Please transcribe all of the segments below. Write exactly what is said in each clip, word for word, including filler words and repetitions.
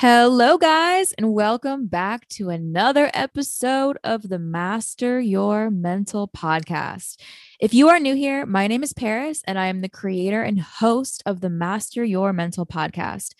Hello, guys, and welcome back to another episode of the Master Your Mental Podcast. If you are new here, my name is Paris, and I am the creator and host of the Master Your Mental Podcast.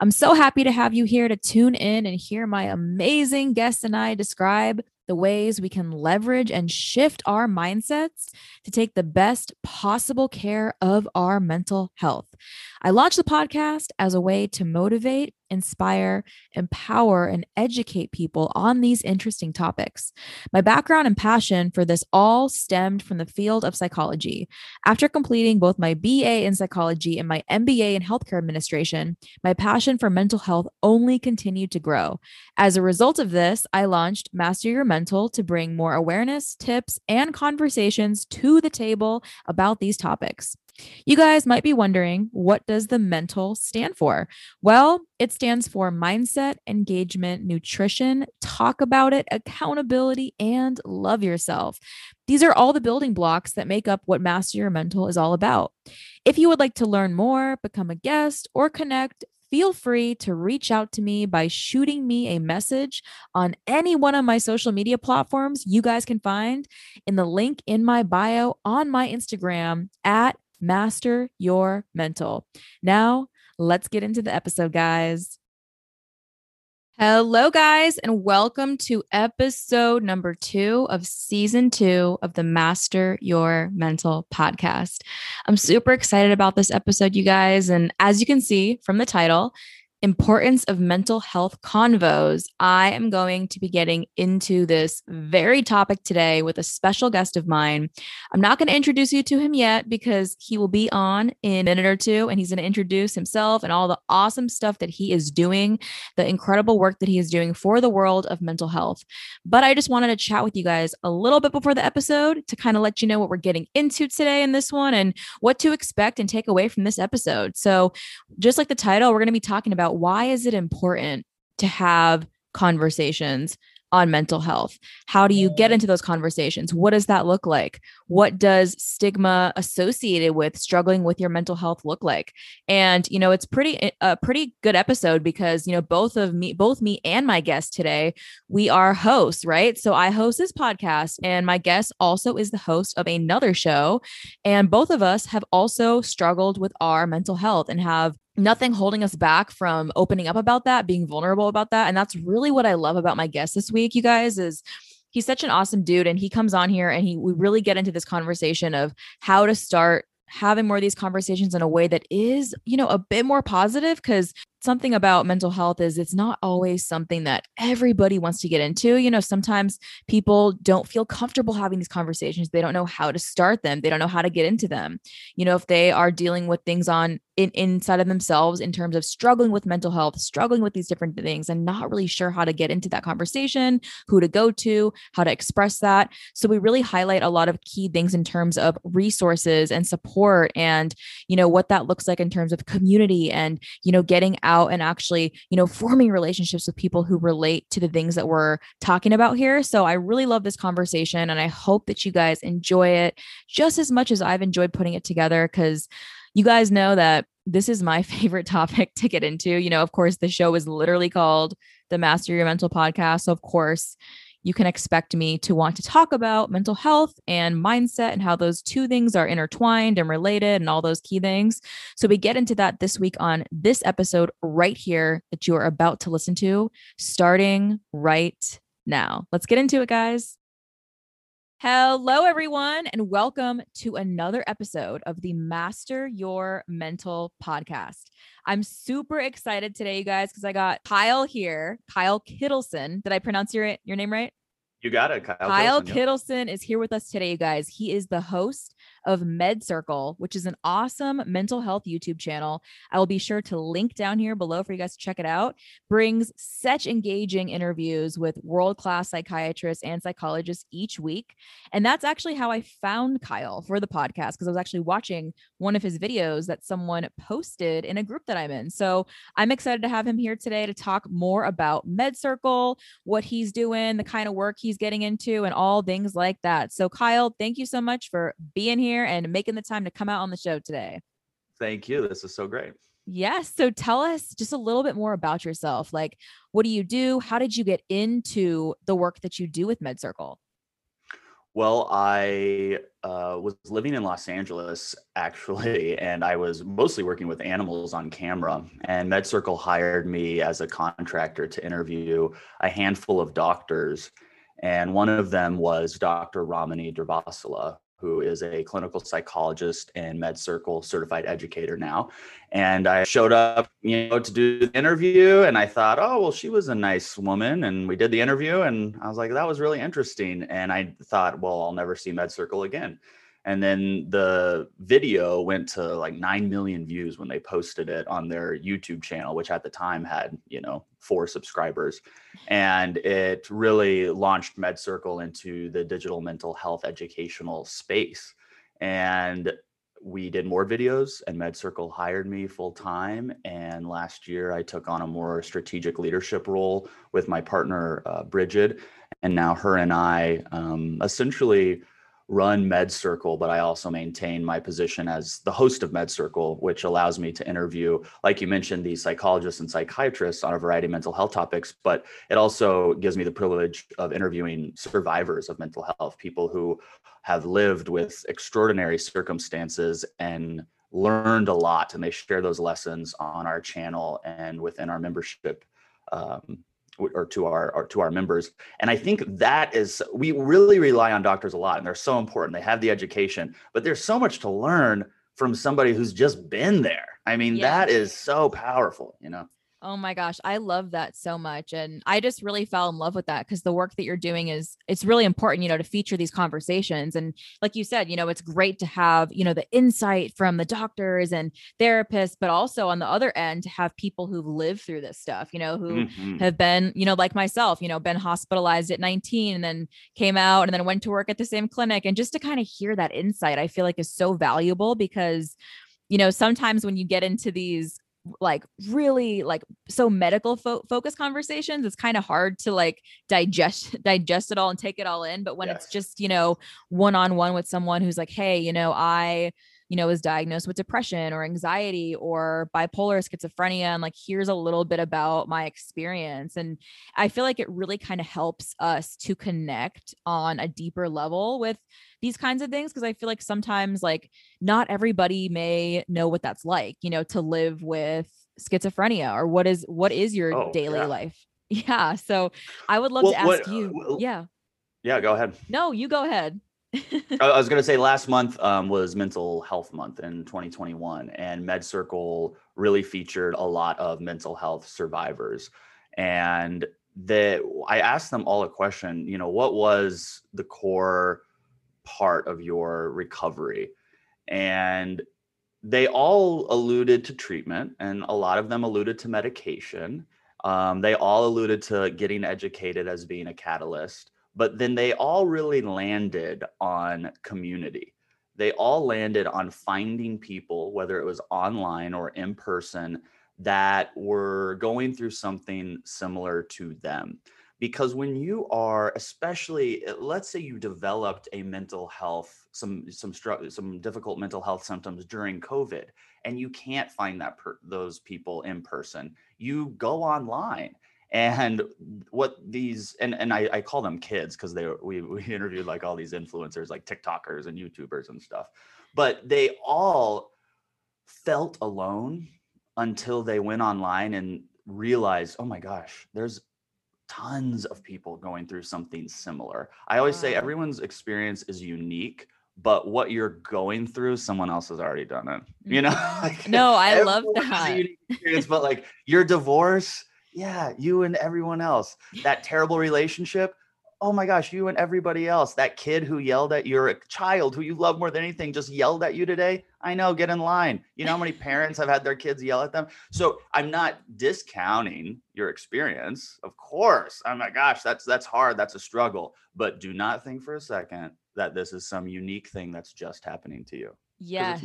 I'm so happy to have you here to tune in and hear my amazing guests and I describe the ways we can leverage and shift our mindsets to take the best possible care of our mental health. I launched the podcast as a way to motivate, inspire, empower, and educate people on these interesting topics. My background and passion for this all stemmed from the field of psychology. After completing both my B A in psychology and my M B A in healthcare administration, my passion for mental health only continued to grow. As a result of this, I launched Master Your Mental to bring more awareness, tips, and conversations to the table about these topics. You guys might be wondering, what does the mental stand for? Well, it stands for mindset, engagement, nutrition, talk about it, accountability, and love yourself. These are all the building blocks that make up what Master Your Mental is all about. If you would like to learn more, become a guest, or connect, feel free to reach out to me by shooting me a message on any one of my social media platforms you guys can find in the link in my bio on my Instagram at Master Your Mental. Now, let's get into the episode, guys. Hello, guys, and welcome to episode number two of season two of the Master Your Mental podcast. I'm super excited about this episode, you guys. And as you can see from the title, Importance of Mental Health Convos, I am going to be getting into this very topic today with a special guest of mine. I'm not going to introduce you to him yet because he will be on in a minute or two, and he's going to introduce himself and all the awesome stuff that he is doing, the incredible work that he is doing for the world of mental health. But I just wanted to chat with you guys a little bit before the episode to kind of let you know what we're getting into today in this one and what to expect and take away from this episode. So just like the title, we're going to be talking about why is it important to have conversations on mental health? How do you get into those conversations? What does that look like? What does stigma associated with struggling with your mental health look like? And, you know, it's pretty, a pretty good episode because, you know, both of me, both me and my guest today, we are hosts, right? So I host this podcast and my guest also is the host of another show. And both of us have also struggled with our mental health and have nothing holding us back from opening up about that, being vulnerable about that. And that's really what I love about my guest this week, you guys, is he's such an awesome dude. And he comes on here and he we really get into this conversation of how to start having more of these conversations in a way that is, you know, a bit more positive, because something about mental health is it's not always something that everybody wants to get into. You know, sometimes people don't feel comfortable having these conversations. They don't know how to start them. They don't know how to get into them. You know, if they are dealing with things on in, inside of themselves in terms of struggling with mental health, struggling with these different things and not really sure how to get into that conversation, who to go to, how to express that. So we really highlight a lot of key things in terms of resources and support and, you know, what that looks like in terms of community and, you know, getting out and actually, you know, forming relationships with people who relate to the things that we're talking about here. So I really love this conversation and I hope that you guys enjoy it just as much as I've enjoyed putting it together, because you guys know that this is my favorite topic to get into. You know, of course, the show is literally called the Master Your Mental Podcast. So of course, you can expect me to want to talk about mental health and mindset and how those two things are intertwined and related and all those key things. So we get into that this week on this episode right here that you are about to listen to starting right now. Let's get into it, guys. Hello, everyone, and welcome to another episode of the Master Your Mental podcast. I'm super excited today, you guys, because I got Kyle here, Kyle Kittleson. Did I pronounce your, your name right? You got it. Kyle, Kyle Kittleson, Kittleson is here with us today, you guys. He is the host of MedCircle, which is an awesome mental health YouTube channel. I will be sure to link down here below for you guys to check it out. Brings such engaging interviews with world-class psychiatrists and psychologists each week. And that's actually how I found Kyle for the podcast, because I was actually watching one of his videos that someone posted in a group that I'm in. So I'm excited to have him here today to talk more about MedCircle, what he's doing, the kind of work he's getting into, and all things like that. So Kyle, thank you so much for being here and making the time to come out on the show today. Thank you. This is so great. Yes. So tell us just a little bit more about yourself. Like, what do you do? How did you get into the work that you do with MedCircle? Well, I uh, was living in Los Angeles, actually, and I was mostly working with animals on camera. And MedCircle hired me as a contractor to interview a handful of doctors. And one of them was Doctor Ramani Durvasula, who is a clinical psychologist and MedCircle certified educator now. And I showed up, you know, to do the interview, and I thought, oh, well, she was a nice woman. And we did the interview, and I was like, that was really interesting. And I thought, well, I'll never see MedCircle again. And then the video went to like nine million views when they posted it on their YouTube channel, which at the time had, you know, four subscribers. And it really launched MedCircle into the digital mental health educational space. And we did more videos, and MedCircle hired me full time. And last year I took on a more strategic leadership role with my partner, uh, Bridget. And now her and I um, essentially run MedCircle, but I also maintain my position as the host of MedCircle, which allows me to interview, like you mentioned, these psychologists and psychiatrists on a variety of mental health topics, but it also gives me the privilege of interviewing survivors of mental health, people who have lived with extraordinary circumstances and learned a lot, and they share those lessons on our channel and within our membership um, or to our or to our members. And I think that is, we really rely on doctors a lot, and they're so important. They have the education, but there's so much to learn from somebody who's just been there. I mean, yeah. That is so powerful, you know? Oh my gosh. I love that so much. And I just really fell in love with that, because the work that you're doing is, it's really important, you know, to feature these conversations. And like you said, you know, it's great to have, you know, the insight from the doctors and therapists, but also on the other end, to have people who've lived through this stuff, you know, who mm-hmm. have been, you know, like myself, you know, been hospitalized at nineteen and then came out and then went to work at the same clinic. And just to kind of hear that insight, I feel like is so valuable, because, you know, sometimes when you get into these like really like so medical fo- focused conversations, it's kind of hard to like digest, digest it all and take it all in. But when yes. it's just, you know, one-on-one with someone who's like, hey, you know, I, you know, was diagnosed with depression or anxiety or bipolar schizophrenia, and like, here's a little bit about my experience. And I feel like it really kind of helps us to connect on a deeper level with these kinds of things. Cause I feel like sometimes like not everybody may know what that's like, you know, to live with schizophrenia, or what is, what is your oh, daily yeah. life? Yeah. So I would love well, to ask what, you. Well, yeah. Yeah. Go ahead. No, you go ahead. I was going to say last month um, was Mental Health Month in twenty twenty-one, and MedCircle really featured a lot of mental health survivors. And they, I asked them all a question, you know, what was the core part of your recovery? And they all alluded to treatment, and a lot of them alluded to medication. Um, they all alluded to getting educated as being a catalyst. But then they all really landed on community. They all landed on finding people, whether it was online or in person, that were going through something similar to them. Because when you are, especially, let's say you developed a mental health, some some stru- some difficult mental health symptoms during COVID, and you can't find that per- those people in person, you go online. And what these, and, and I, I call them kids, because they we, we interviewed like all these influencers, like TikTokers and YouTubers and stuff, but they all felt alone until they went online and realized, oh my gosh, there's tons of people going through something similar. I always wow. say everyone's experience is unique, but what you're going through, someone else has already done it. You know? Like, no, I love that. But like your divorce, yeah, you and everyone else. That terrible relationship, oh my gosh, you and everybody else. That kid who yelled at your child who you love more than anything just yelled at you today. I know, get in line. You know how many parents have had their kids yell at them? So I'm not discounting your experience, of course. Oh my gosh, that's that's hard, that's a struggle. But do not think for a second that this is some unique thing that's just happening to you. Yes.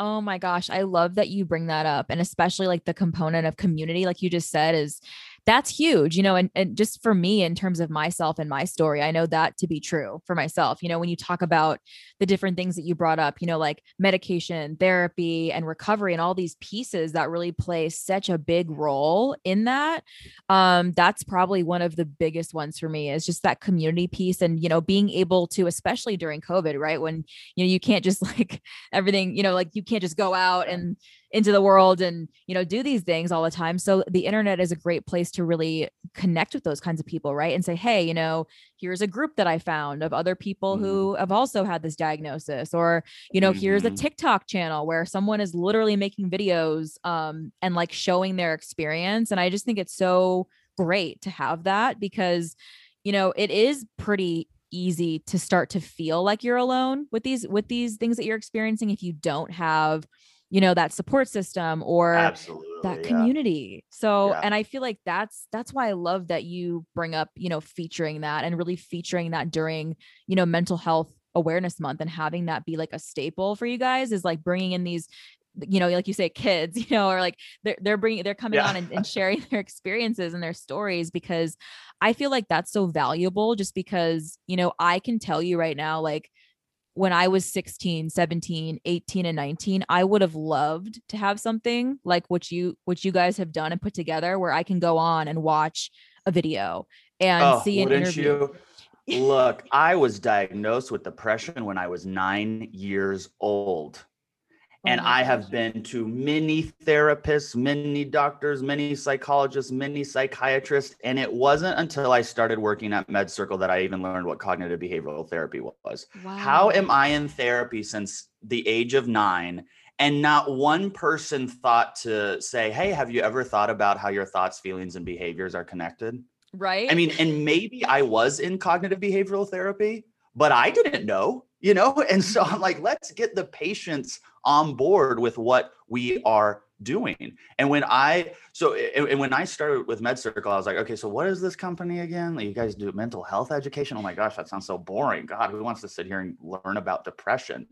Oh my gosh. I love that you bring that up. And especially like the component of community, like you just said, is that's huge, you know, and, and just for me, in terms of myself and my story, I know that to be true for myself. You know, when you talk about the different things that you brought up, you know, like medication, therapy, and recovery, and all these pieces that really play such a big role in that. Um, that's probably one of the biggest ones for me, is just that community piece, and, you know, being able to, especially during COVID, right? When, you know, you can't just like everything, you know, like you can't just go out and into the world and, you know, do these things all the time. So the internet is a great place to really connect with those kinds of people, right? And say, hey, you know, here's a group that I found of other people mm-hmm. who have also had this diagnosis, or, you know, mm-hmm. here's a TikTok channel where someone is literally making videos um, and like showing their experience. And I just think it's so great to have that, because, you know, it is pretty easy to start to feel like you're alone with these, with these things that you're experiencing, if you don't have, you know, that support system or Absolutely, that community. Yeah. So, yeah. and I feel like that's, that's why I love that you bring up, you know, featuring that and really featuring that during, you know, Mental Health Awareness Month, and having that be like a staple for you guys, is like bringing in these, you know, like you say, kids, you know, or like they're, they're bringing, they're coming yeah. on and, and sharing their experiences and their stories, because I feel like that's so valuable, just because, you know, I can tell you right now, like, when I was sixteen, seventeen, eighteen, and nineteen, I would have loved to have something like what you, what you guys have done and put together, where I can go on and watch a video and oh, see an interview. You? Look, I was diagnosed with depression when I was nine years old. Oh, and I have been to many therapists, many doctors, many psychologists, many psychiatrists. And it wasn't until I started working at MedCircle that I even learned what cognitive behavioral therapy was. Wow. How am I in therapy since the age of nine? And not one person thought to say, hey, have you ever thought about how your thoughts, feelings, and behaviors are connected? Right. I mean, and maybe I was in cognitive behavioral therapy, but I didn't know. You know, and so I'm like, let's get the patients on board with what we are doing. And when I, so, and, and when I started with MedCircle, I was like, okay, so what is this company again? Like, you guys do mental health education? Oh my gosh, that sounds so boring. God, who wants to sit here and learn about depression?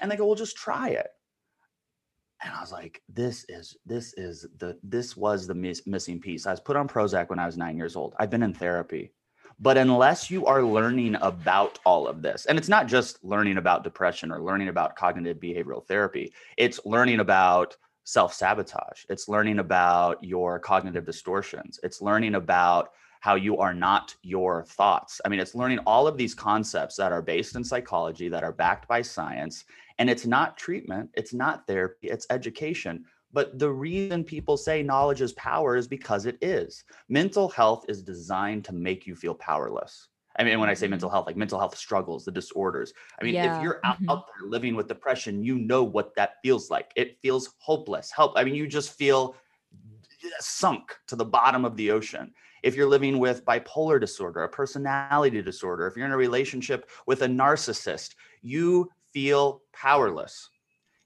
And they go, well, just try it. And I was like, this is, this is the, this was the mis- missing piece. I was put on Prozac when I was nine years old. I've been in therapy. But unless you are learning about all of this, and it's not just learning about depression or learning about cognitive behavioral therapy, it's learning about self-sabotage. It's learning about your cognitive distortions. It's learning about how you are not your thoughts. I mean, it's learning all of these concepts that are based in psychology, that are backed by science. And it's not treatment, it's not therapy, it's education. But the reason people say knowledge is power is because it is. Mental health is designed to make you feel powerless. I mean, when I say mental health, like mental health struggles, the disorders. I mean, yeah. if you're out, mm-hmm. out there living with depression, you know what that feels like. It feels hopeless, help. I mean, you just feel sunk to the bottom of the ocean. If you're living with bipolar disorder, a personality disorder, if you're in a relationship with a narcissist, you feel powerless.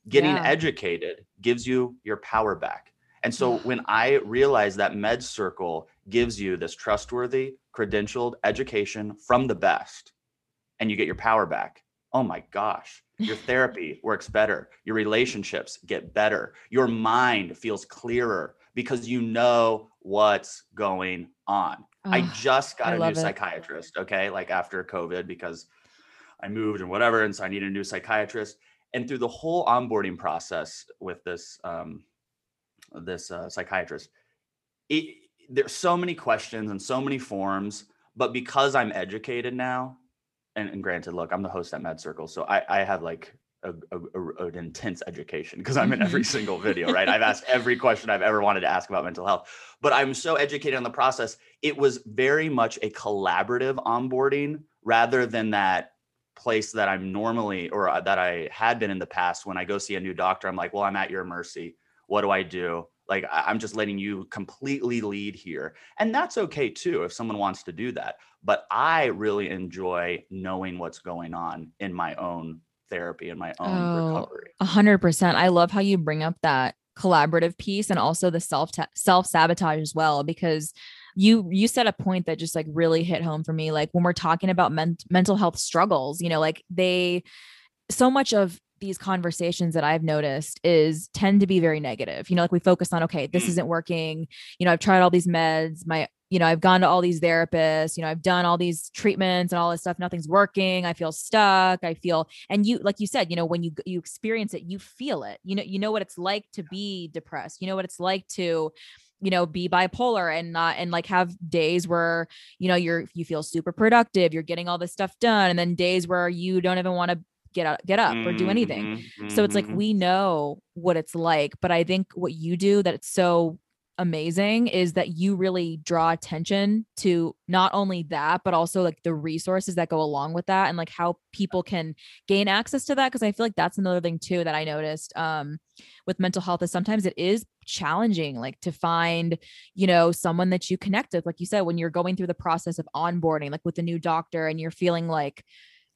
Getting yeah. educated gives you your power back. And so yeah. when I realized that MedCircle gives you this trustworthy, credentialed education from the best, and you get your power back, oh my gosh, your therapy works better. Your relationships get better. Your mind feels clearer because you know what's going on. Oh, I just got I a new psychiatrist, it. okay? Like after COVID, because I moved and whatever, and so I need a new psychiatrist. And through the whole onboarding process with this um, this uh, psychiatrist, it, there's so many questions and so many forms, but because I'm educated now, and, and granted, look, I'm the host at MedCircle, so I, I have like a, a, a, an intense education because I'm in every single video, right? I've asked every question I've ever wanted to ask about mental health, but I'm so educated on the process. It was very much a collaborative onboarding rather than that place that I'm normally, or that I had been in the past. When I go see a new doctor, I'm like, well, I'm at your mercy. What do I do? Like, I'm just letting you completely lead here. And that's okay too, if someone wants to do that. But I really enjoy knowing what's going on in my own therapy and my own oh, recovery. A hundred percent. I love how you bring up that collaborative piece, and also the self self sabotage as well, because You, you said a point that just like really hit home for me. Like when we're talking about men- mental health struggles, you know, like they, so much of these conversations that I've noticed is tend to be very negative. You know, like we focus on, okay, this isn't working. You know, I've tried all these meds, my, you know, I've gone to all these therapists, you know, I've done all these treatments and all this stuff. Nothing's working. I feel stuck. I feel, and you, like you said, you know, when you, you experience it, you feel it, you know, you know what it's like to be depressed, you know what it's like to, you know, be bipolar and not, and like have days where, you know, you're, you feel super productive, you're getting all this stuff done. And then days where you don't even want to get out, get up or do anything. Mm-hmm. So it's like, we know what it's like, but I think what you do that it's so amazing is that you really draw attention to not only that, but also like the resources that go along with that and like how people can gain access to that. Cause I feel like that's another thing too, that I noticed um, with mental health is sometimes it is challenging, like to find, you know, someone that you connect with, like you said, when you're going through the process of onboarding, like with a new doctor and you're feeling like,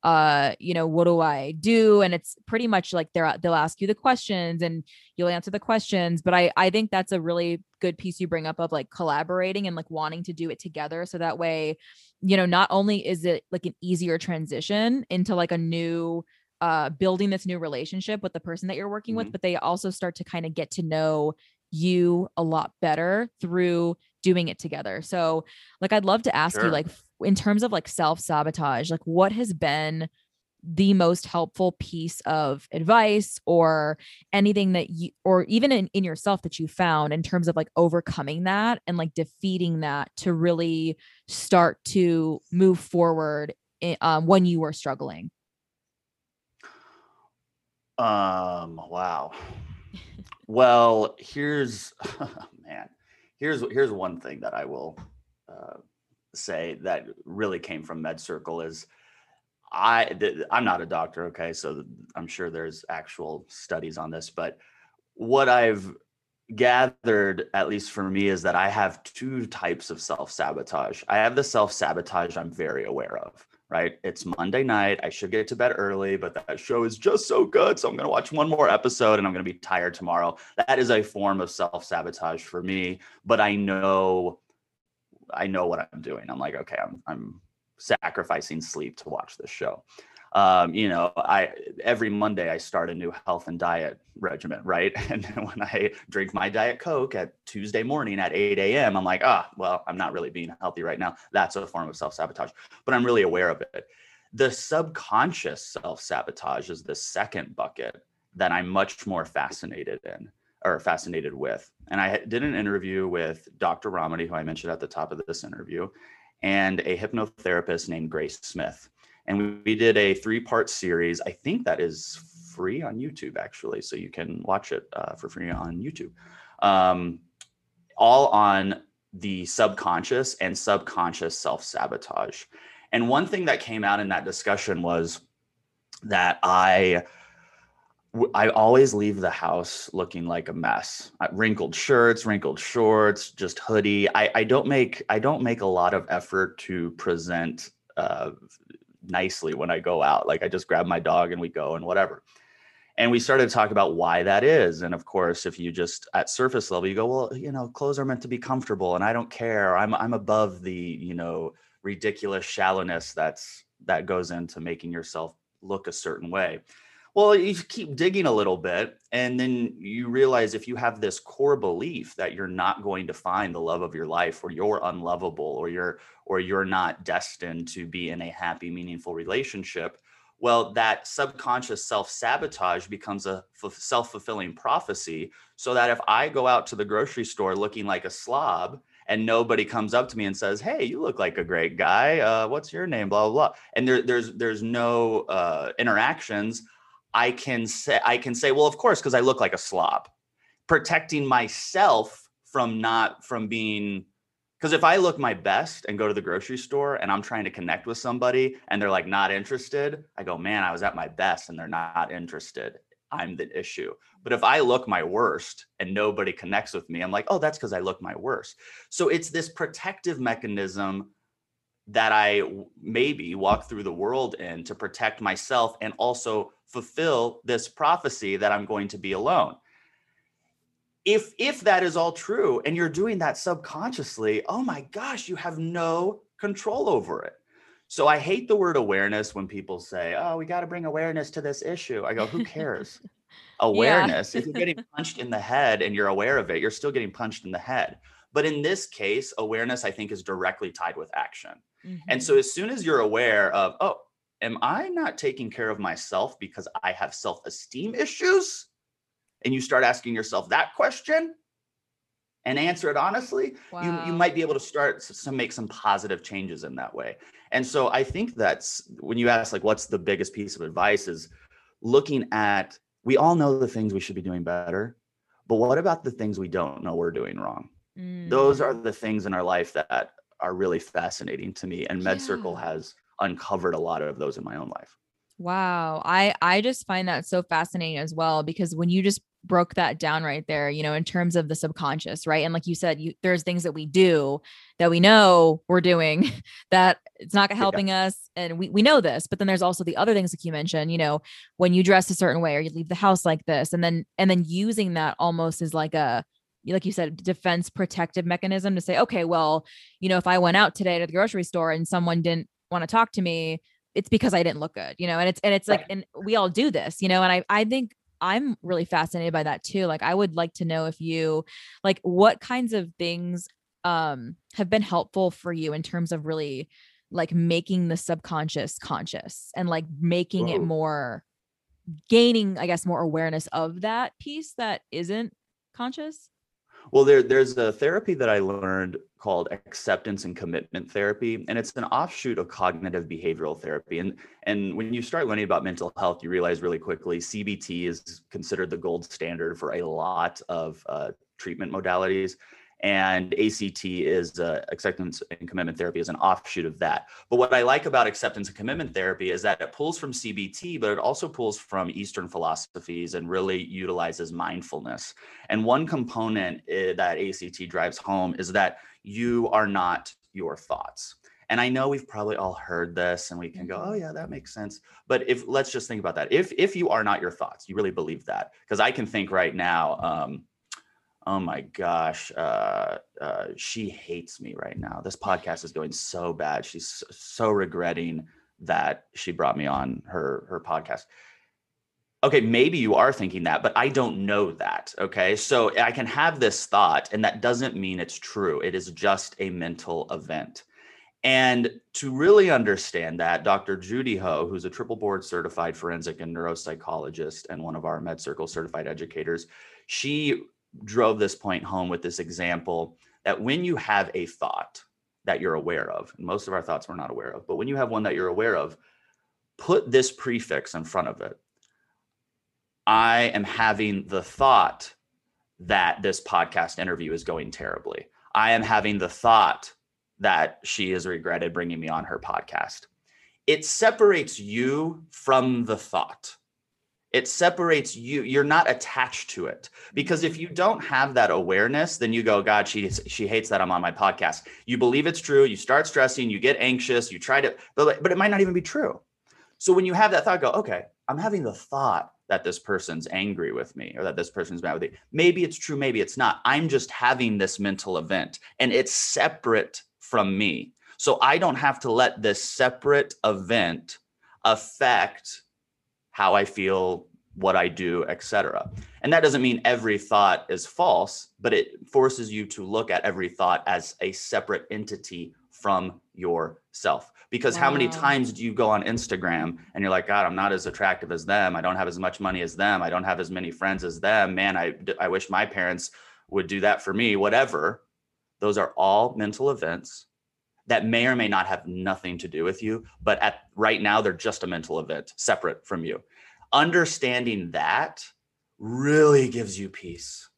uh, you know, what do I do? And it's pretty much like they're, they'll ask you the questions and you'll answer the questions. But I, I think that's a really good piece you bring up of like collaborating and like wanting to do it together. So that way, you know, not only is it like an easier transition into like a new, uh, building this new relationship with the person that you're working mm-hmm. with, but they also start to kind of get to know you a lot better through doing it together. So like, I'd love to ask sure. you, like, in terms of like self-sabotage, like what has been the most helpful piece of advice or anything that you, or even in, in yourself that you found in terms of like overcoming that and like defeating that to really start to move forward in, um, when you were struggling? Um, wow. Well, here's, man, here's, here's one thing that I will, uh, say that really came from MedCircle is I, th- I'm not a doctor. Okay. So I'm sure there's actual studies on this, but what I've gathered, at least for me, is that I have two types of self-sabotage. I have the self-sabotage I'm very aware of, right? It's Monday night. I should get to bed early, but that show is just so good. So I'm going to watch one more episode and I'm going to be tired tomorrow. That is a form of self-sabotage for me, but I know I know what I'm doing. I'm like, okay, I'm, I'm sacrificing sleep to watch this show. Um, you know, I, every Monday I start a new health and diet regimen. Right. And then when I drink my Diet Coke at Tuesday morning at eight a.m., I'm like, ah, well, I'm not really being healthy right now. That's a form of self-sabotage, but I'm really aware of it. The subconscious self-sabotage is the second bucket that I'm much more fascinated in. Or fascinated with. And I did an interview with Doctor Ramani, who I mentioned at the top of this interview, and a hypnotherapist named Grace Smith. And we, we did a three-part series. I think that is free on YouTube, actually. So you can watch it uh, for free on YouTube. Um, all on the subconscious and subconscious self-sabotage. And one thing that came out in that discussion was that I... I always leave the house looking like a mess. Wrinkled shirts, wrinkled shorts, just hoodie. I, I don't make I don't make a lot of effort to present uh, nicely when I go out. Like I just grab my dog and we go and whatever. And we started to talk about why that is. And of course, if you just at surface level, you go, well, you know, clothes are meant to be comfortable, and I don't care. I'm I'm above the you know ridiculous shallowness that's that goes into making yourself look a certain way. Well, you keep digging a little bit, and then you realize if you have this core belief that you're not going to find the love of your life, or you're unlovable, or you're or you're not destined to be in a happy, meaningful relationship, well, that subconscious self-sabotage becomes a f- self-fulfilling prophecy. So that if I go out to the grocery store looking like a slob, and nobody comes up to me and says, "Hey, you look like a great guy. Uh, what's your name?" Blah blah blah, and there, there's there's no uh, interactions. I can say, I can say, well, of course, because I look like a slob, protecting myself from not from being, because if I look my best and go to the grocery store and I'm trying to connect with somebody and they're like not interested, I go, man, I was at my best and they're not interested. I'm the issue. But if I look my worst and nobody connects with me, I'm like, oh, that's because I look my worst. So it's this protective mechanism that I maybe walk through the world in to protect myself and also fulfill this prophecy that I'm going to be alone. If if that is all true and you're doing that subconsciously, oh my gosh, you have no control over it. So I hate the word awareness when people say, oh, we got to bring awareness to this issue. I go, who cares? Awareness. If you're getting punched in the head and you're aware of it, you're still getting punched in the head. But in this case, awareness, I think, is directly tied with action. Mm-hmm. And so as soon as you're aware of, oh, am I not taking care of myself because I have self-esteem issues? And you start asking yourself that question and answer it honestly, wow. you, you might be able to start to, to make some positive changes in that way. And so I think that's when you ask, like, what's the biggest piece of advice is looking at, we all know the things we should be doing better, but what about the things we don't know we're doing wrong? Mm. Those are the things in our life that are really fascinating to me. And MedCircle yeah. has uncovered a lot of those in my own life. Wow. I, I just find that so fascinating as well, because when you just broke that down right there, you know, in terms of the subconscious, right? And like you said, you, there's things that we do that we know we're doing that it's not helping yeah. us. And we, we know this, but then there's also the other things like you mentioned, you know, when you dress a certain way or you leave the house like this, and then, and then using that almost as like a, like you said, defense protective mechanism to say, okay, well, you know, if I went out today to the grocery store and someone didn't want to talk to me, it's because I didn't look good, you know? And it's, and it's like, and we all do this, you know? And I, I think I'm really fascinated by that too. Like, I would like to know if you, like, what kinds of things, um, have been helpful for you in terms of really like making the subconscious conscious and like making Whoa. It more gaining, I guess, more awareness of that piece that isn't conscious. Well, there, there's a therapy that I learned called acceptance and commitment therapy, and it's an offshoot of cognitive behavioral therapy. And, and when you start learning about mental health, you realize really quickly C B T is considered the gold standard for a lot of uh, treatment modalities. And A C T is uh, acceptance and commitment therapy is an offshoot of that. But what I like about acceptance and commitment therapy is that it pulls from C B T, but it also pulls from Eastern philosophies and really utilizes mindfulness. And one component that A C T drives home is that you are not your thoughts. And I know we've probably all heard this and we can go, oh yeah, that makes sense. But if let's just think about that. If if you are not your thoughts, you really believe that, because I can think right now, um, oh my gosh, uh, uh, she hates me right now. This podcast is going so bad. She's so regretting that she brought me on her, her podcast. Okay, maybe you are thinking that, but I don't know that, okay? So I can have this thought, and that doesn't mean it's true. It is just a mental event. And to really understand that, Doctor Judy Ho, who's a triple board certified forensic and neuropsychologist and one of our MedCircle certified educators, she drove this point home with this example that when you have a thought that you're aware of, and most of our thoughts we're not aware of, but when you have one that you're aware of, put this prefix in front of it. I am having the thought that this podcast interview is going terribly. I am having the thought that she has regretted bringing me on her podcast. It separates you from the thought. It separates you. You're not attached to it, because if you don't have that awareness, then you go, God, she she hates that I'm on my podcast. You believe it's true. You start stressing. You get anxious. You try to, but, but it might not even be true. So when you have that thought, go, okay, I'm having the thought that this person's angry with me or that this person's mad with me. Maybe it's true. Maybe it's not. I'm just having this mental event, and it's separate from me. So I don't have to let this separate event affect how I feel, what I do, et cetera. And that doesn't mean every thought is false, but it forces you to look at every thought as a separate entity from yourself. Because wow. how many times do you go on Instagram and you're like, God, I'm not as attractive as them. I don't have as much money as them. I don't have as many friends as them. Man, I, I wish my parents would do that for me, whatever. Those are all mental events that may or may not have nothing to do with you, but at right now, they're just a mental event separate from you. Understanding that really gives you peace,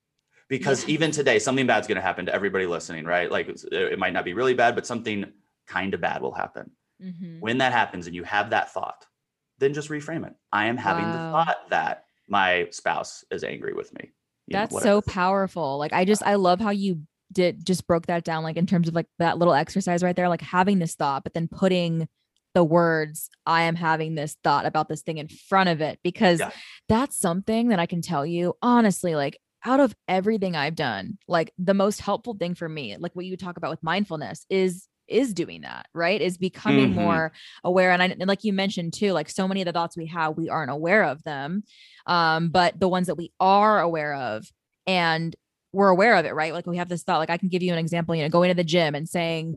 because yeah. even today, something bad's going to happen to everybody listening, right? Like it, it might not be really bad, but something kind of bad will happen. Mm-hmm. When that happens and you have that thought, then just reframe it. I am having wow. the thought that my spouse is angry with me. You That's know, so powerful. Like, I just, I love how you did just broke that down, like in terms of like that little exercise right there, like having this thought, but then putting the words, I am having this thought about this thing in front of it, because yeah. that's something that I can tell you, honestly, like out of everything I've done, like the most helpful thing for me, like what you talk about with mindfulness is is doing that, right? Is becoming mm-hmm. more aware. And, I, and like you mentioned too, like so many of the thoughts we have, we aren't aware of them. Um, but the ones that we are aware of and we're aware of it, right? Like we have this thought, like I can give you an example, you know, going to the gym and saying,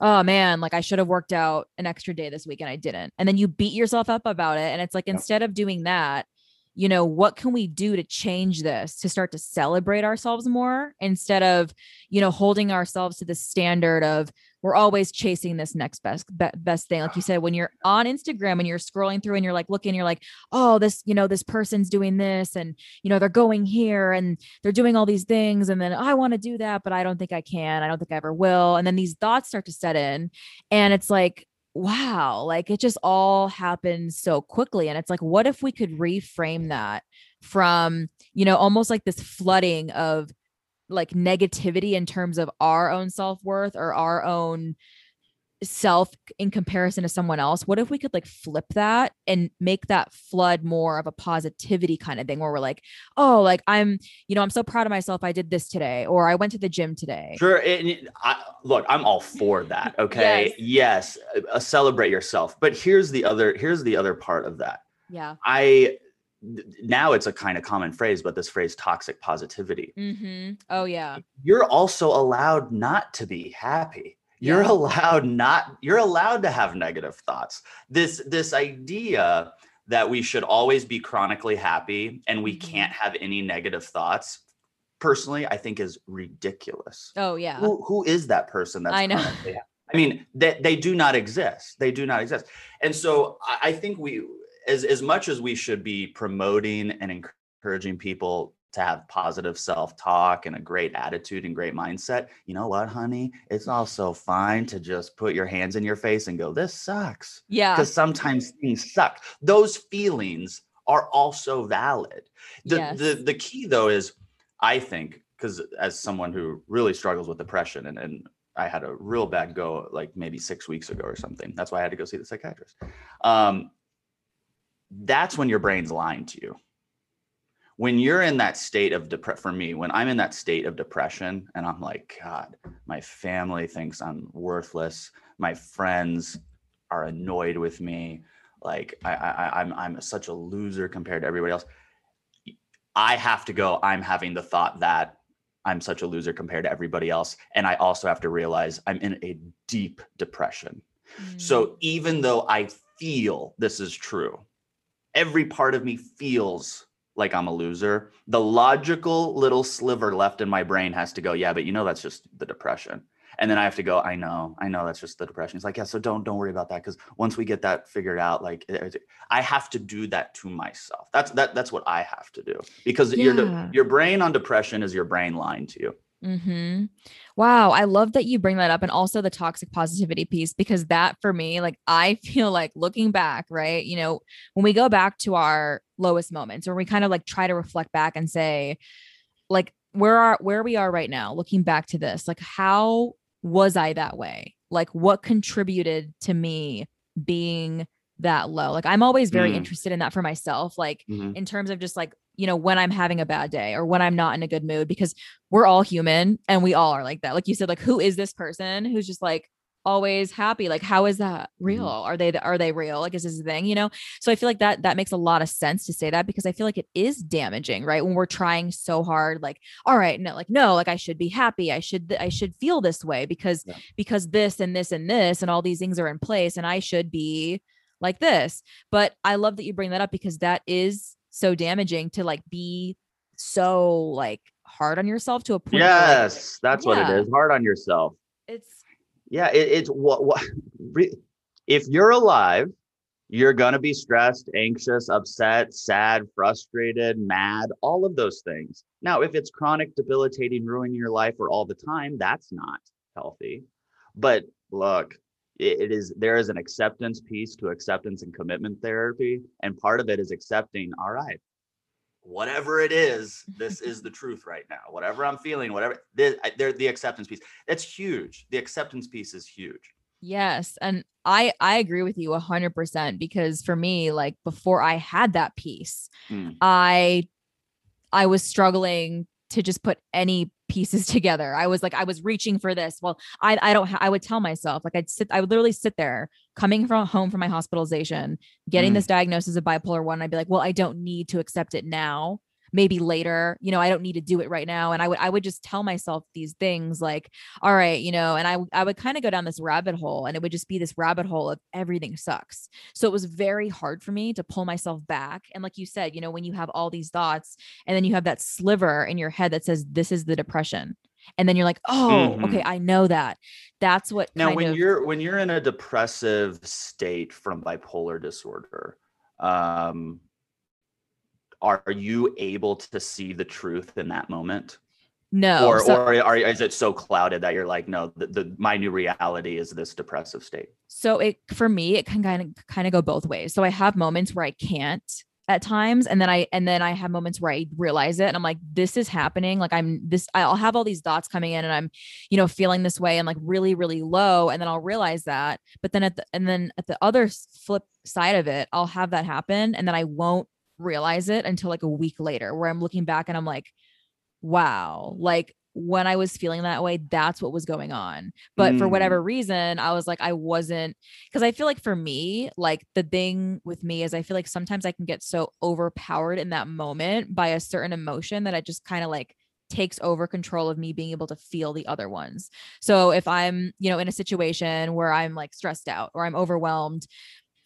oh man, like I should have worked out an extra day this week and I didn't. And then you beat yourself up about it. And it's like, yeah. instead of doing that, you know, what can we do to change this, to start to celebrate ourselves more instead of, you know, holding ourselves to the standard of we're always chasing this next best, be- best thing. Like you said, when you're on Instagram and you're scrolling through and you're like, looking, you're like, oh, this, you know, this person's doing this and, you know, they're going here and they're doing all these things. And then oh, I want to do that, but I don't think I can. I don't think I ever will. And then these thoughts start to set in and it's like, wow, like it just all happens so quickly. And it's like, what if we could reframe that from, you know, almost like this flooding of like negativity in terms of our own self-worth or our own self in comparison to someone else? What if we could like flip that and make that flood more of a positivity kind of thing where we're like, oh, like I'm, you know, I'm so proud of myself. I did this today, or I went to the gym today. Sure. It, it, I, look, I'm all for that. Okay. Yes. yes uh, celebrate yourself. But here's the other, here's the other part of that. Yeah. I, now it's a kind of common phrase, but this phrase toxic positivity. Mm-hmm. Oh yeah. You're also allowed not to be happy. You're allowed not, you're allowed to have negative thoughts. This, this idea that we should always be chronically happy and we can't have any negative thoughts, personally, I think is ridiculous. Oh yeah. Who, who is that person that's I know. chronically happy? I mean, they, they do not exist. They do not exist. And so I think we, as, as much as we should be promoting and encouraging people to have positive self-talk and a great attitude and great mindset, you know what, honey? It's also fine to just put your hands in your face and go, this sucks. Yeah. Because sometimes things suck. Those feelings are also valid. The, yes. the, the key though is, I think, because as someone who really struggles with depression and, and I had a real bad go like maybe six weeks ago or something. That's why I had to go see the psychiatrist. Um, that's when your brain's lying to you. When you're in that state of depression, for me, when I'm in that state of depression and I'm like, God, my family thinks I'm worthless. My friends are annoyed with me. Like I, I, I'm, I'm such a loser compared to everybody else. I have to go, I'm having the thought that I'm such a loser compared to everybody else. And I also have to realize I'm in a deep depression. Mm. So even though I feel this is true, every part of me feels like I'm a loser, the logical little sliver left in my brain has to go, yeah, but you know, that's just the depression. And then I have to go, I know, I know that's just the depression. It's like, yeah, so don't, don't worry about that. Cause once we get that figured out, like I have to do that to myself. That's, that, that's what I have to do because yeah. your, your brain on depression is your brain lying to you. Mm-hmm. Wow. I love that you bring that up. And also the toxic positivity piece, because that for me, like, I feel like looking back, right. You know, when we go back to our lowest moments or we kind of like try to reflect back and say like, where are, where we are right now, looking back to this, like, how was I that way? Like what contributed to me being that low? Like, I'm always very mm-hmm. interested in that for myself, like mm-hmm. in terms of just like, you know, when I'm having a bad day or when I'm not in a good mood, because we're all human and we all are like that. Like you said, like, who is this person who's just like always happy? Like, how is that real? Are they, are they real? Like, is this a thing, you know? So I feel like that, that makes a lot of sense to say that, because I feel like it is damaging, right? When we're trying so hard, like, all right, no, like, no, like I should be happy. I should, th- I should feel this way because, yeah. because this and this and this and all these things are in place and I should be like this. But I love that you bring that up because that is so damaging to like be so like hard on yourself to a point. Yes, where, like, that's yeah. what it is. Hard on yourself. It's yeah. It, it's what, what if you're alive, you're gonna be stressed, anxious, upset, sad, frustrated, mad, all of those things. Now, if it's chronic, debilitating, ruining your life or all the time, that's not healthy. But look, it is, there is an acceptance piece to acceptance and commitment therapy. And part of it is accepting, all right, whatever it is, this is the truth right now, whatever I'm feeling, whatever the, the acceptance piece, that's huge. The acceptance piece is huge. Yes. And I, I agree with you a hundred percent, because for me, like before I had that piece, mm. I, I was struggling to just put any pieces together. I was like, I was reaching for this. Well, I, I don't, ha- I would tell myself, like I'd sit, I would literally sit there coming from home from my hospitalization, getting mm. this diagnosis of bipolar one. I'd be like, well, I don't need to accept it now. Maybe later, you know, I don't need to do it right now. And I would, I would just tell myself these things like, all right, you know, and I, I would kind of go down this rabbit hole, and it would just be this rabbit hole of everything sucks. So it was very hard for me to pull myself back. And like you said, you know, when you have all these thoughts and then you have that sliver in your head that says, this is the depression. And then you're like, oh, mm-hmm. okay, I know that. That's what now kind when of- you're, when you're in a depressive state from bipolar disorder, um, are you able to see the truth in that moment? No. Or, so, or are, is it so clouded that you're like, no, the, the, my new reality is this depressive state? So it, for me, it can kind of, kind of go both ways. So I have moments where I can't at times. And then I, and then I have moments where I realize it and I'm like, this is happening. Like I'm this, I'll have all these thoughts coming in and I'm, you know, feeling this way and like really, really low. And then I'll realize that, but then at the, and then at the other flip side of it, I'll have that happen. And then I won't realize it until like a week later, where I'm looking back and I'm like, wow, like when I was feeling that way, that's what was going on. But mm. for whatever reason, I was like, I wasn't, because I feel like for me, like the thing with me is I feel like sometimes I can get so overpowered in that moment by a certain emotion that I just kind of like takes over control of me being able to feel the other ones. So if I'm, you know, in a situation where I'm like stressed out or I'm overwhelmed,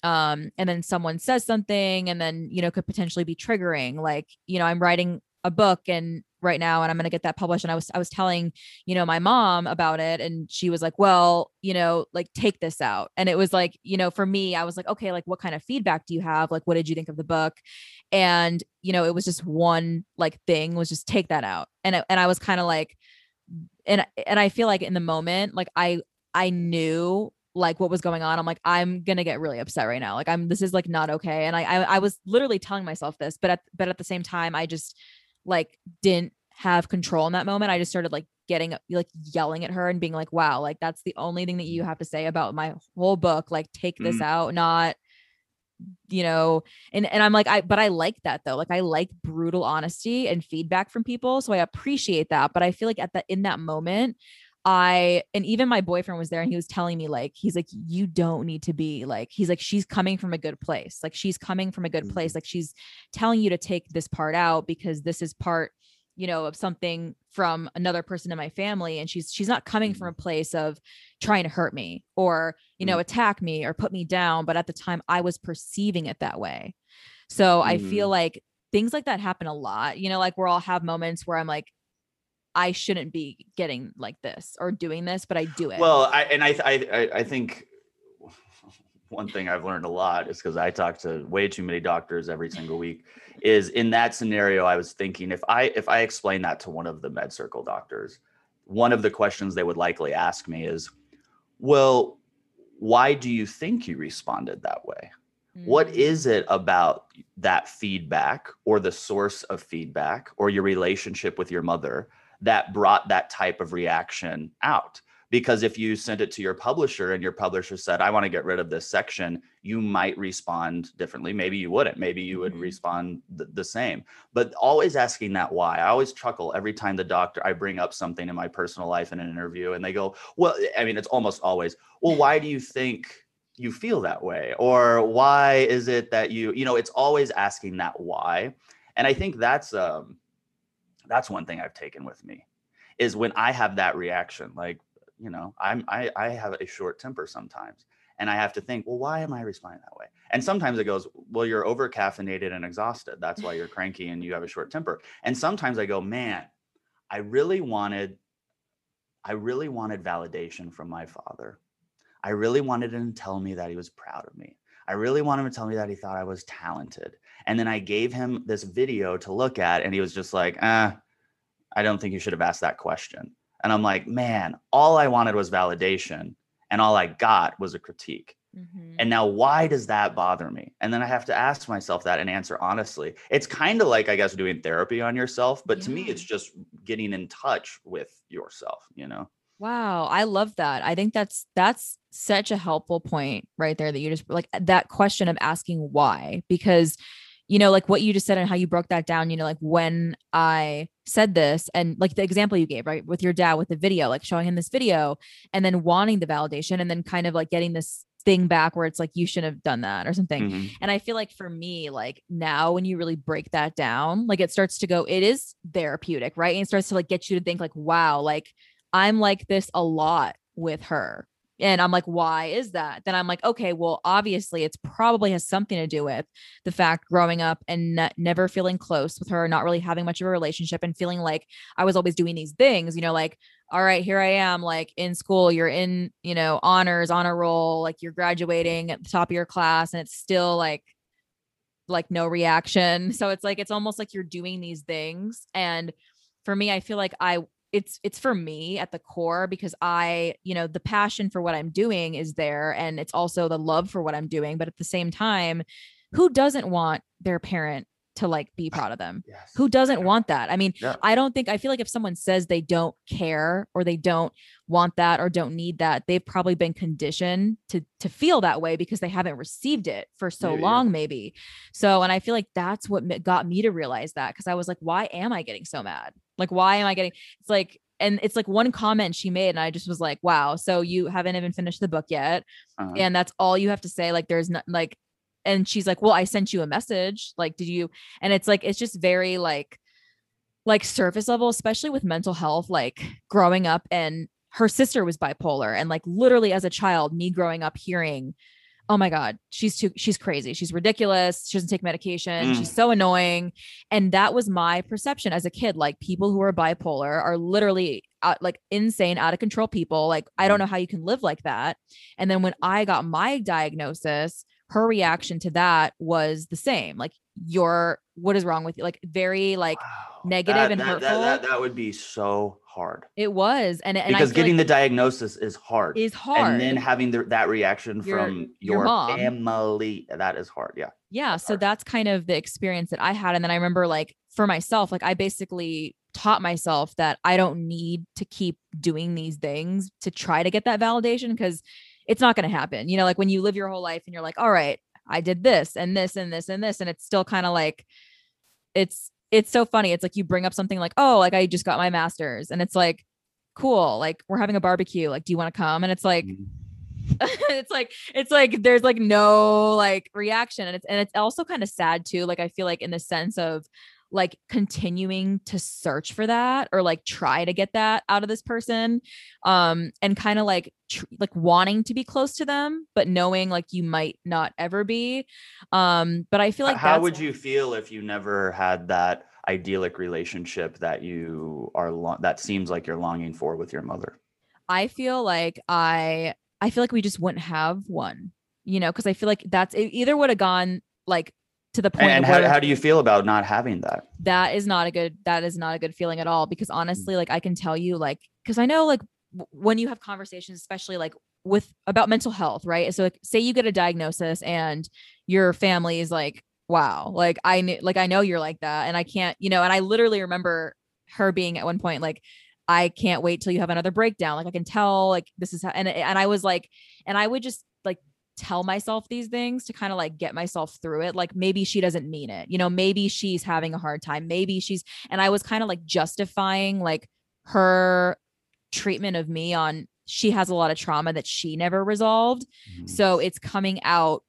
Um, and then someone says something and then, you know, could potentially be triggering, like, you know, I'm writing a book and right now, and I'm going to get that published. And I was, I was telling, you know, my mom about it and she was like, well, you know, like take this out. And it was like, you know, for me, I was like, okay, like what kind of feedback do you have? Like, what did you think of the book? And, you know, it was just one like thing was just take that out. And, and I was kind of like, and, and I feel like in the moment, like I, I knew like what was going on. I'm like, I'm going to get really upset right now. Like I'm, this is like not okay. And I, I, I was literally telling myself this, but at, but at the same time, I just like didn't have control in that moment. I just started like getting like yelling at her and being like, wow, like that's the only thing that you have to say about my whole book. Like take this mm-hmm. out, not, you know, and, and I'm like, I, but I like that though. Like I like brutal honesty and feedback from people. So I appreciate that. But I feel like at the, in that moment, I, and even my boyfriend was there and he was telling me like, he's like, you don't need to be like, he's like, she's coming from a good place. Like she's coming from a good place. Like she's telling you to take this part out because this is part, you know, of something from another person in my family. And she's, she's not coming from a place of trying to hurt me or, you know, mm-hmm. attack me or put me down. But at the time I was perceiving it that way. So mm-hmm. I feel like things like that happen a lot, you know, like we'll all have moments where I'm like, I shouldn't be getting like this or doing this, but I do it. Well, I, and I, I, I think one thing I've learned a lot is because I talk to way too many doctors every single week is in that scenario. I was thinking if I, if I explain that to one of the MedCircle doctors, one of the questions they would likely ask me is, well, why do you think you responded that way? What is it about that feedback or the source of feedback or your relationship with your mother that brought that type of reaction out? Because if you sent it to your publisher and your publisher said, I want to get rid of this section, you might respond differently. Maybe you wouldn't. Maybe you would mm-hmm. respond th- the same. But always asking that why. I always chuckle every time the doctor, I bring up something in my personal life in an interview and they go, well, I mean, it's almost always, well, why do you think you feel that way? Or why is it that you, you know, it's always asking that why. And I think that's, um, that's one thing I've taken with me is when I have that reaction, like, you know, I'm, I, I have a short temper sometimes and I have to think, well, why am I responding that way? And sometimes it goes, well, you're over caffeinated and exhausted. That's why you're cranky and you have a short temper. And sometimes I go, man, I really wanted, I really wanted validation from my father. I really wanted him to tell me that he was proud of me. I really wanted him to tell me that he thought I was talented. And then I gave him this video to look at and he was just like, uh, I don't think you should have asked that question. And I'm like, man, all I wanted was validation and all I got was a critique. Mm-hmm. And now why does that bother me? And then I have to ask myself that and answer honestly. It's kind of like, I guess, doing therapy on yourself, but yeah. to me, it's just getting in touch with yourself, you know? Wow. I love that. I think that's, that's such a helpful point right there that you just like that question of asking why, because, you know, like what you just said and how you broke that down, you know, like when I said this, and like the example you gave, right, with your dad, with the video, like showing him this video and then wanting the validation and then kind of like getting this thing back where it's like, you shouldn't have done that or something. Mm-hmm. And I feel like for me, like now when you really break that down, like it starts to go, it is therapeutic, right? And it starts to like get you to think like, wow, like I'm like this a lot with her. And I'm like, why is that? Then I'm like, okay, well, obviously it's probably has something to do with the fact growing up and n- never feeling close with her, not really having much of a relationship and feeling like I was always doing these things, you know, like, all right, here I am, like in school, you're in, you know, honors, honor roll, like you're graduating at the top of your class and it's still like, like no reaction. So it's like, it's almost like you're doing these things. And for me, I feel like I, it's, it's for me at the core because I, you know, the passion for what I'm doing is there. And it's also the love for what I'm doing. But at the same time, who doesn't want their parent to like be proud of them? Yes. Who doesn't want that? I mean, yeah. I don't think, I feel like if someone says they don't care or they don't want that or don't need that, they've probably been conditioned to, to feel that way because they haven't received it for so maybe, long, yeah. maybe. So, and I feel like that's what got me to realize that. Cause I was like, why am I getting so mad? Like, why am I getting, it's like, and it's like one comment she made and I just was like, wow, so you haven't even finished the book yet. Uh-huh. And that's all you have to say. Like, there's not like, and she's like, well, I sent you a message. Like, did you, and it's like, it's just very like, like surface level, especially with mental health, like growing up and her sister was bipolar. And like, literally as a child, me growing up hearing, oh my God, she's too, she's crazy. She's ridiculous. She doesn't take medication. Mm. She's so annoying. And that was my perception as a kid. Like people who are bipolar are literally out, like insane, out of control people. Like, I don't know how you can live like that. And then when I got my diagnosis, her reaction to that was the same. Like you're, what is wrong with you? Like very like wow. negative that, and that, hurtful. That, that, that would be so hard. It was. And, and because I getting like the diagnosis is hard is hard. And then having the, that reaction your, from your, your family, that is hard. Yeah. Yeah. That's so hard. That's kind of the experience that I had. And then I remember like for myself, like I basically taught myself that I don't need to keep doing these things to try to get that validation. Cause it's not going to happen. You know, like when you live your whole life and you're like, all right, I did this and this and this and this. And it's still kind of like, it's, it's so funny. It's like, you bring up something like, oh, like I just got my master's and it's like, cool. Like we're having a barbecue. Like, do you want to come? And it's like, it's like, it's like, there's like no like reaction. And it's, and it's also kind of sad too. Like, I feel like in the sense of like continuing to search for that or like try to get that out of this person. Um, and kind of like, tr- like wanting to be close to them, but knowing like you might not ever be. Um, but I feel like, how that's- would you feel if you never had that idyllic relationship that you are, lo- that seems like you're longing for with your mother? I feel like I, I feel like we just wouldn't have one, you know, cause I feel like that's it either would have gone like to the point. And how, how do you feel about not having that? That is not a good, that is not a good feeling at all. Because honestly, like I can tell you like, cause I know like w- when you have conversations, especially like with about mental health, right? So like, say you get a diagnosis and your family is like, wow, like I knew, like, I know you're like that and I can't, you know, and I literally remember her being at one point, like, I can't wait till you have another breakdown. Like I can tell like this is how, and, and I was like, and I would just like tell myself these things to kind of like get myself through it. Like maybe she doesn't mean it, you know, maybe she's having a hard time. Maybe she's, and I was kind of like justifying like her treatment of me on, she has a lot of trauma that she never resolved. Mm-hmm. So it's coming out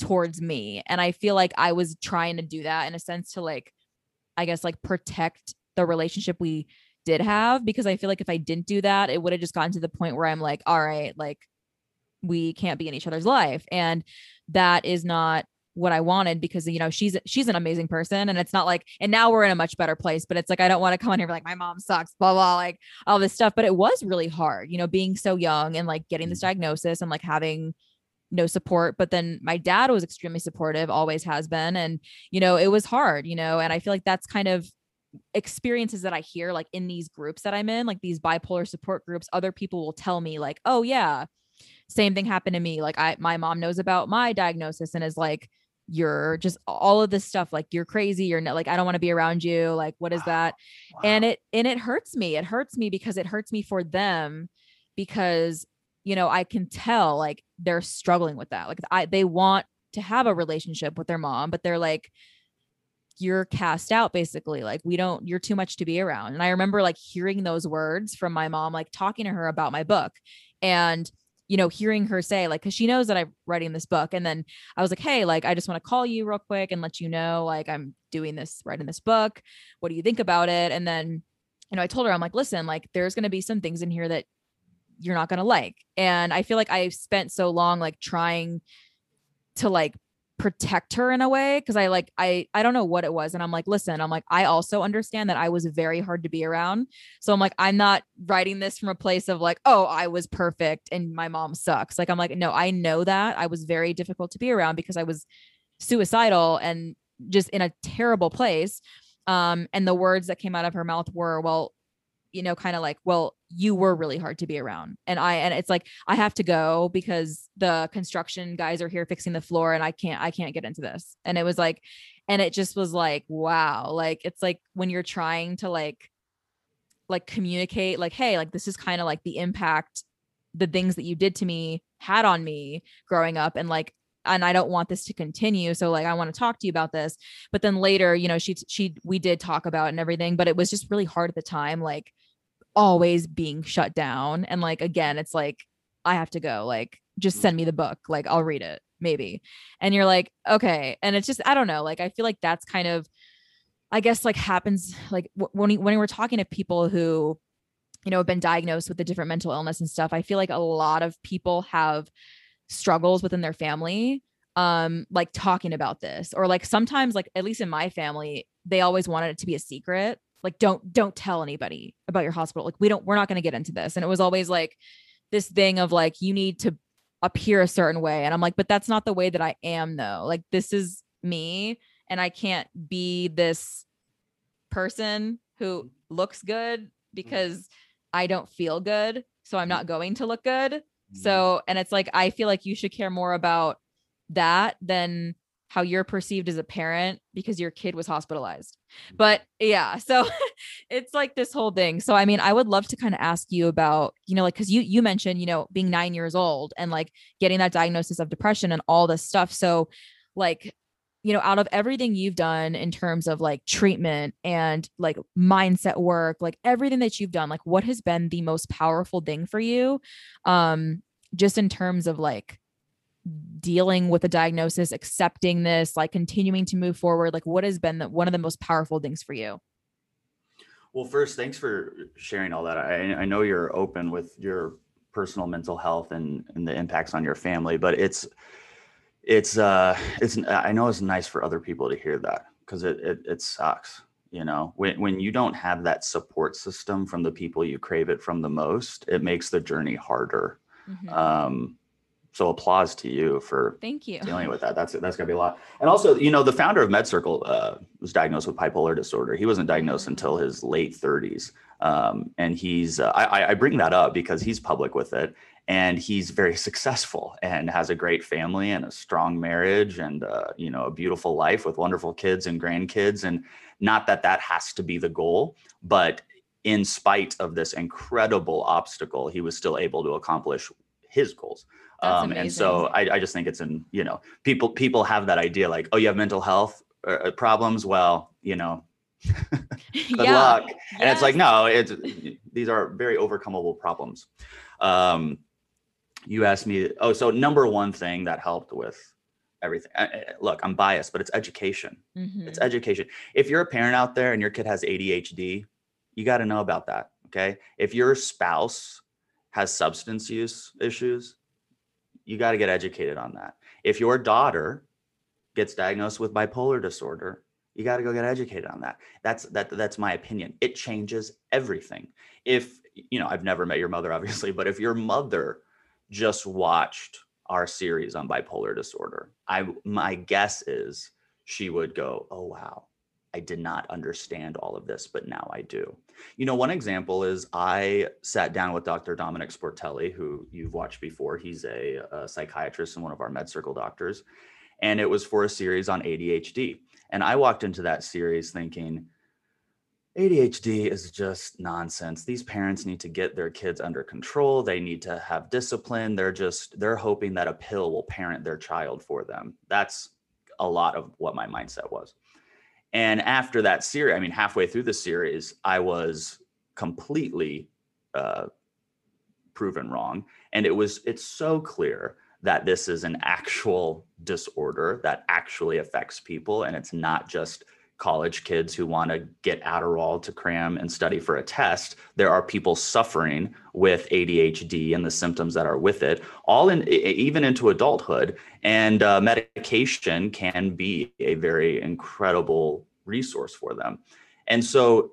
towards me. And I feel like I was trying to do that in a sense to like, I guess like protect the relationship we did have, because I feel like if I didn't do that, it would have just gotten to the point where I'm like, all right, like we can't be in each other's life. And that is not what I wanted because, you know, she's, she's an amazing person and it's not like, and now we're in a much better place, but it's like, I don't want to come on here like my mom sucks, blah, blah, like all this stuff. But it was really hard, you know, being so young and like getting this diagnosis and like having no support. But then my dad was extremely supportive, always has been. And, you know, it was hard, you know, and I feel like that's kind of experiences that I hear, like in these groups that I'm in, like these bipolar support groups, other people will tell me like, oh yeah, same thing happened to me. Like I, my mom knows about my diagnosis and is like, you're just all of this stuff. Like you're crazy. You're not like, I don't want to be around you. Like, what is wow. that? Wow. And it, and it hurts me. It hurts me because it hurts me for them because, you know, I can tell like they're struggling with that. Like I, they want to have a relationship with their mom, but they're like, you're cast out basically. Like we don't, you're too much to be around. And I remember like hearing those words from my mom, like talking to her about my book and, you know, hearing her say like, cause she knows that I'm writing this book. And then I was like, hey, like, I just want to call you real quick and let you know, like, I'm doing this, writing this book. What do you think about it? And then, you know, I told her, I'm like, listen, like there's going to be some things in here that you're not going to like. And I feel like I spent so long, like trying to like protect her in a way. Cause I like, I, I don't know what it was. And I'm like, listen, I'm like, I also understand that I was very hard to be around. So I'm like, I'm not writing this from a place of like, oh, I was perfect and my mom sucks. Like, I'm like, no, I know that I was very difficult to be around because I was suicidal and just in a terrible place. Um, and the words that came out of her mouth were, well, you know, kind of like, well, you were really hard to be around. And I, and it's like, I have to go because the construction guys are here fixing the floor and I can't, I can't get into this. And it was like, and it just was like, wow. Like, it's like when you're trying to like, like communicate, like, hey, like, this is kind of like the impact, the things that you did to me had on me growing up. And like, and I don't want this to continue. So like, I want to talk to you about this, but then later, you know, she, she, we did talk about it and everything, but it was just really hard at the time. Like, always being shut down. And like, again, it's like, I have to go, like, just send me the book. Like, I'll read it maybe. And you're like, okay. And it's just, I don't know. Like, I feel like that's kind of, I guess like happens like when, when we're talking to people who, you know, have been diagnosed with a different mental illness and stuff, I feel like a lot of people have struggles within their family, um, like talking about this, or like sometimes like, at least in my family, they always wanted it to be a secret. Like, don't, don't tell anybody about your hospital. Like, we don't, we're not going to get into this. And it was always like this thing of like, you need to appear a certain way. And I'm like, but that's not the way that I am though. Like, this is me and I can't be this person who looks good because I don't feel good. So I'm not going to look good. So, and it's like, I feel like you should care more about that than how you're perceived as a parent because your kid was hospitalized. But yeah, so it's like this whole thing. So, I mean, I would love to kind of ask you about, you know, like, cause you, you mentioned, you know, being nine years old and like getting that diagnosis of depression and all this stuff. So like, you know, out of everything you've done in terms of like treatment and like mindset work, like everything that you've done, like what has been the most powerful thing for you? Um, just in terms of like dealing with a diagnosis, accepting this, like continuing to move forward, like what has been the, one of the most powerful things for you? Well, first, thanks for sharing all that. I, I know you're open with your personal mental health and, and the impacts on your family, but it's, it's, uh, it's, I know it's nice for other people to hear that because it, it, it sucks, you know, when, when you don't have that support system from the people you crave it from the most, it makes the journey harder. Mm-hmm. Um, So applause to you for Thank you. dealing with that. That's that's gonna be a lot. And also, you know, the founder of MedCircle uh, was diagnosed with bipolar disorder. He wasn't diagnosed until his late thirties. Um, and he's, uh, I, I bring that up because he's public with it and he's very successful and has a great family and a strong marriage and, uh, you know, a beautiful life with wonderful kids and grandkids. And not that that has to be the goal, but in spite of this incredible obstacle, he was still able to accomplish his goals. Um, and so I, I just think it's in, you know, people, people have that idea like, oh, you have mental health uh, problems. Well, you know, good yeah. luck. Yes. And it's like, no, it's, these are very overcomable problems. Um, you asked me, oh, so number one thing that helped with everything. I, I, look, I'm biased, but it's education. Mm-hmm. It's education. If you're a parent out there and your kid has A D H D, you got to know about that. Okay. If your spouse has substance use issues, you got to get educated on that. If your daughter gets diagnosed with bipolar disorder, you got to go get educated on that. That's that. That's my opinion. It changes everything. If, you know, I've never met your mother, obviously, but if your mother just watched our series on bipolar disorder, I my guess is she would go, oh, wow, I did not understand all of this, but now I do. You know, one example is I sat down with Doctor Dominic Sportelli, who you've watched before. He's a, a psychiatrist and one of our MedCircle doctors. And it was for a series on A D H D. And I walked into that series thinking, A D H D is just nonsense. These parents need to get their kids under control. They need to have discipline. They're just, they're hoping that a pill will parent their child for them. That's a lot of what my mindset was. And after that series, I mean, halfway through the series, I was completely uh, proven wrong. And it was, it's so clear that this is an actual disorder that actually affects people. And it's not just college kids who want to get Adderall to cram and study for a test. There are people suffering with A D H D and the symptoms that are with it, all in, even into adulthood. And uh, medication can be a very incredible resource for them. And so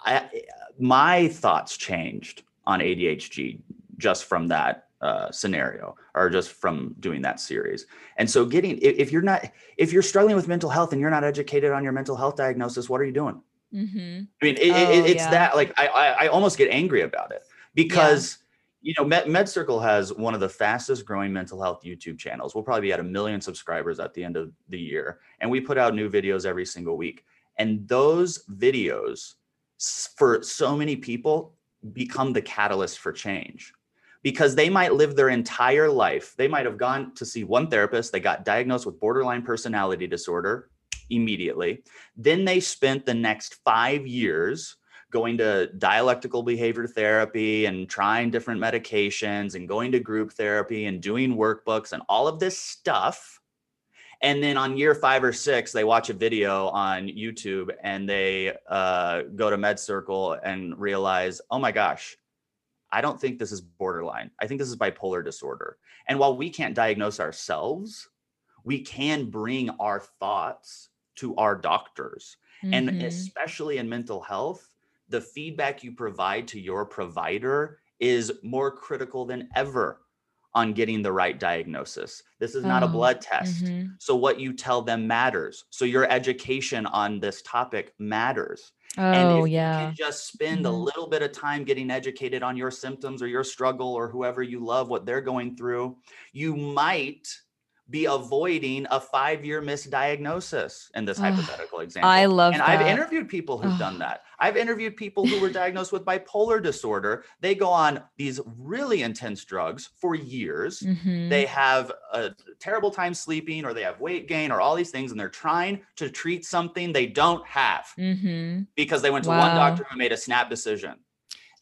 I, my thoughts changed on A D H D just from that Uh, scenario, or just from doing that series. And so getting, if, if you're not, if you're struggling with mental health and you're not educated on your mental health diagnosis, what are you doing? Mm-hmm. I mean, it, oh, it, it's yeah. that like, I, I, I almost get angry about it because, yeah. you know, Med, MedCircle has one of the fastest growing mental health YouTube channels. We'll probably be at a million subscribers at the end of the year. And we put out new videos every single week. And those videos for so many people become the catalyst for change. Because they might live their entire life. They might have gone to see one therapist. They got diagnosed with borderline personality disorder immediately. Then they spent the next five years going to dialectical behavior therapy and trying different medications and going to group therapy and doing workbooks and all of this stuff. And then on year five or six, they watch a video on YouTube and they uh, go to MedCircle and realize, oh my gosh, I don't think this is borderline. I think this is bipolar disorder. And while we can't diagnose ourselves, we can bring our thoughts to our doctors. Mm-hmm. And especially in mental health, the feedback you provide to your provider is more critical than ever on getting the right diagnosis. This is not oh. a blood test. Mm-hmm. So what you tell them matters. So your education on this topic matters. Oh, and if yeah. you can just spend mm-hmm. a little bit of time getting educated on your symptoms or your struggle or whoever you love, what they're going through, you might be avoiding a five-year misdiagnosis in this oh, hypothetical example. I love and that. And I've interviewed people who've oh. done that. I've interviewed people who were diagnosed with bipolar disorder. They go on these really intense drugs for years. Mm-hmm. They have a terrible time sleeping, or they have weight gain, or all these things. And they're trying to treat something they don't have mm-hmm. because they went to wow. one doctor who made a snap decision.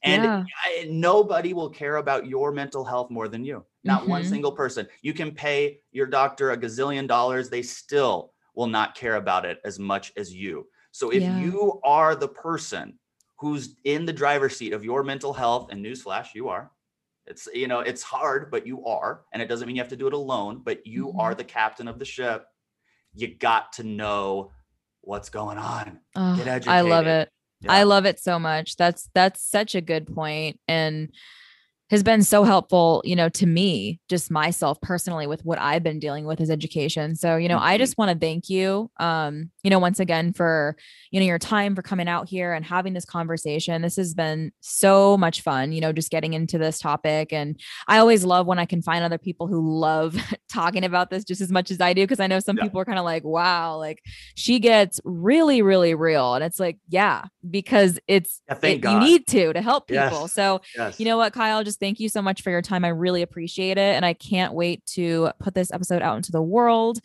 And yeah. I, nobody will care about your mental health more than you. Not mm-hmm. one single person. You can pay your doctor a gazillion dollars. They still will not care about it as much as you. So if yeah. you are the person who's in the driver's seat of your mental health, and newsflash, you are, it's, you know, it's hard, but you are, and it doesn't mean you have to do it alone, but you mm-hmm. are the captain of the ship. You got to know what's going on. Oh, get educated. I love it. Yeah. I love it so much. That's, that's such a good point, and has been so helpful, you know, to me, just myself personally, with what I've been dealing with as education. So, you know, mm-hmm. I just want to thank you, um, you know, once again for, you know, your time, for coming out here and having this conversation. This has been so much fun, you know, just getting into this topic. And I always love when I can find other people who love talking about this just as much as I do. Cause I know some yeah. people are kind of like, wow, like she gets really, really real. And it's like, yeah, because it's, yeah, thank it, God. You need to, to help people. Yes. So yes. you know what, Kyle, just thank you so much for your time. I really appreciate it. And I can't wait to put this episode out into the world,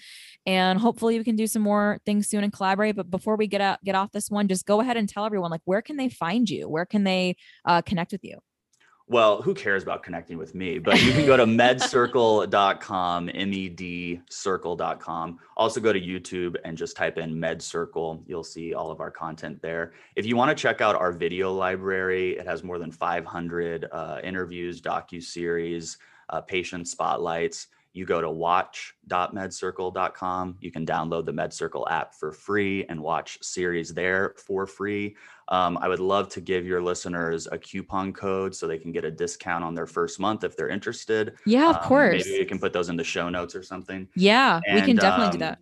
and hopefully we can do some more things soon and collaborate. But before we get out, get off this one, just go ahead and tell everyone, like, where can they find you? Where can they uh, connect with you? Well, who cares about connecting with me, but you can go to medcircle dot com, M E D circle dot com. Also go to YouTube and just type in MedCircle. You'll see all of our content there. If you want to check out our video library, it has more than five hundred uh, interviews, docuseries, uh, patient spotlights. You go to watch dot medcircle dot com. You can download the MedCircle app for free and watch series there for free. Um, I would love to give your listeners a coupon code so they can get a discount on their first month if they're interested. Yeah, of um, course. Maybe we can put those in the show notes or something. Yeah, and, we can definitely um, do that.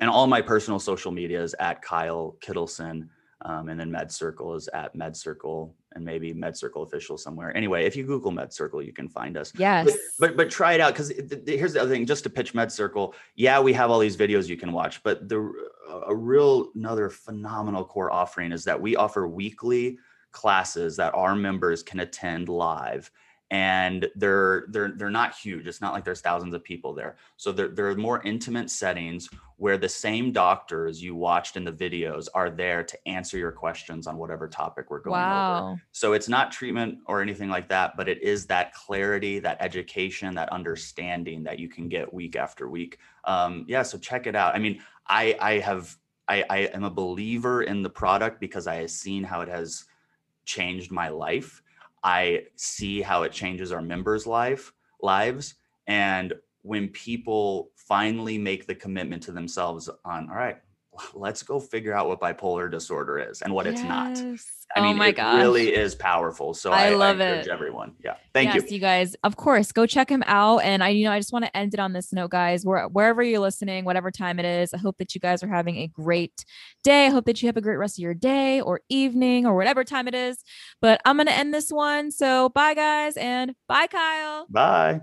And all my personal social media is at Kyle Kittleson. Um, and then MedCircle is at MedCircle, and maybe MedCircle official somewhere. Anyway, if you Google MedCircle, you can find us. Yes. But but, but try it out, because th- th- here's the other thing. Just to pitch MedCircle, yeah, we have all these videos you can watch, but the a real another phenomenal core offering is that we offer weekly classes that our members can attend live. and they're they're they're not huge. It's not like there's thousands of people there. So there, there are more intimate settings where the same doctors you watched in the videos are there to answer your questions on whatever topic we're going wow. over. So it's not treatment or anything like that, but it is that clarity, that education, that understanding that you can get week after week. Um, yeah, so check it out. I mean, I I have I, I am a believer in the product because I have seen how it has changed my life. I see how it changes our members' life, lives. And when people finally make the commitment to themselves on, all right, let's go figure out what bipolar disorder is and what yes. it's not. I oh mean, my it gosh. really is powerful. So I, I love I encourage it. everyone. Yeah. Thank yes, you. you guys, of course, go check him out. And I, you know, I just want to end it on this note, guys, where, wherever you're listening, whatever time it is, I hope that you guys are having a great day. I hope that you have a great rest of your day or evening or whatever time it is, but I'm going to end this one. So bye guys. And bye, Kyle. Bye.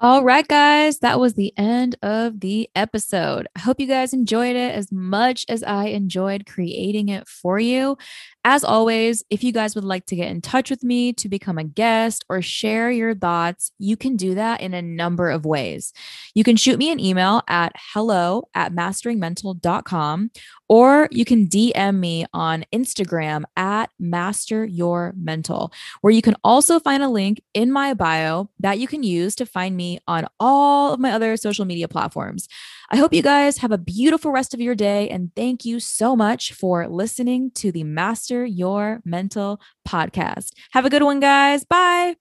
All right, guys, that was the end of the episode. I hope you guys enjoyed it as much as I enjoyed creating it for you. As always, if you guys would like to get in touch with me to become a guest or share your thoughts, you can do that in a number of ways. You can shoot me an email at hello at masteringmental.com, or you can D M me on Instagram at masteryourmental, where you can also find a link in my bio that you can use to find me on all of my other social media platforms. I hope you guys have a beautiful rest of your day, and thank you so much for listening to the Master Your Mental podcast. Have a good one, guys. Bye.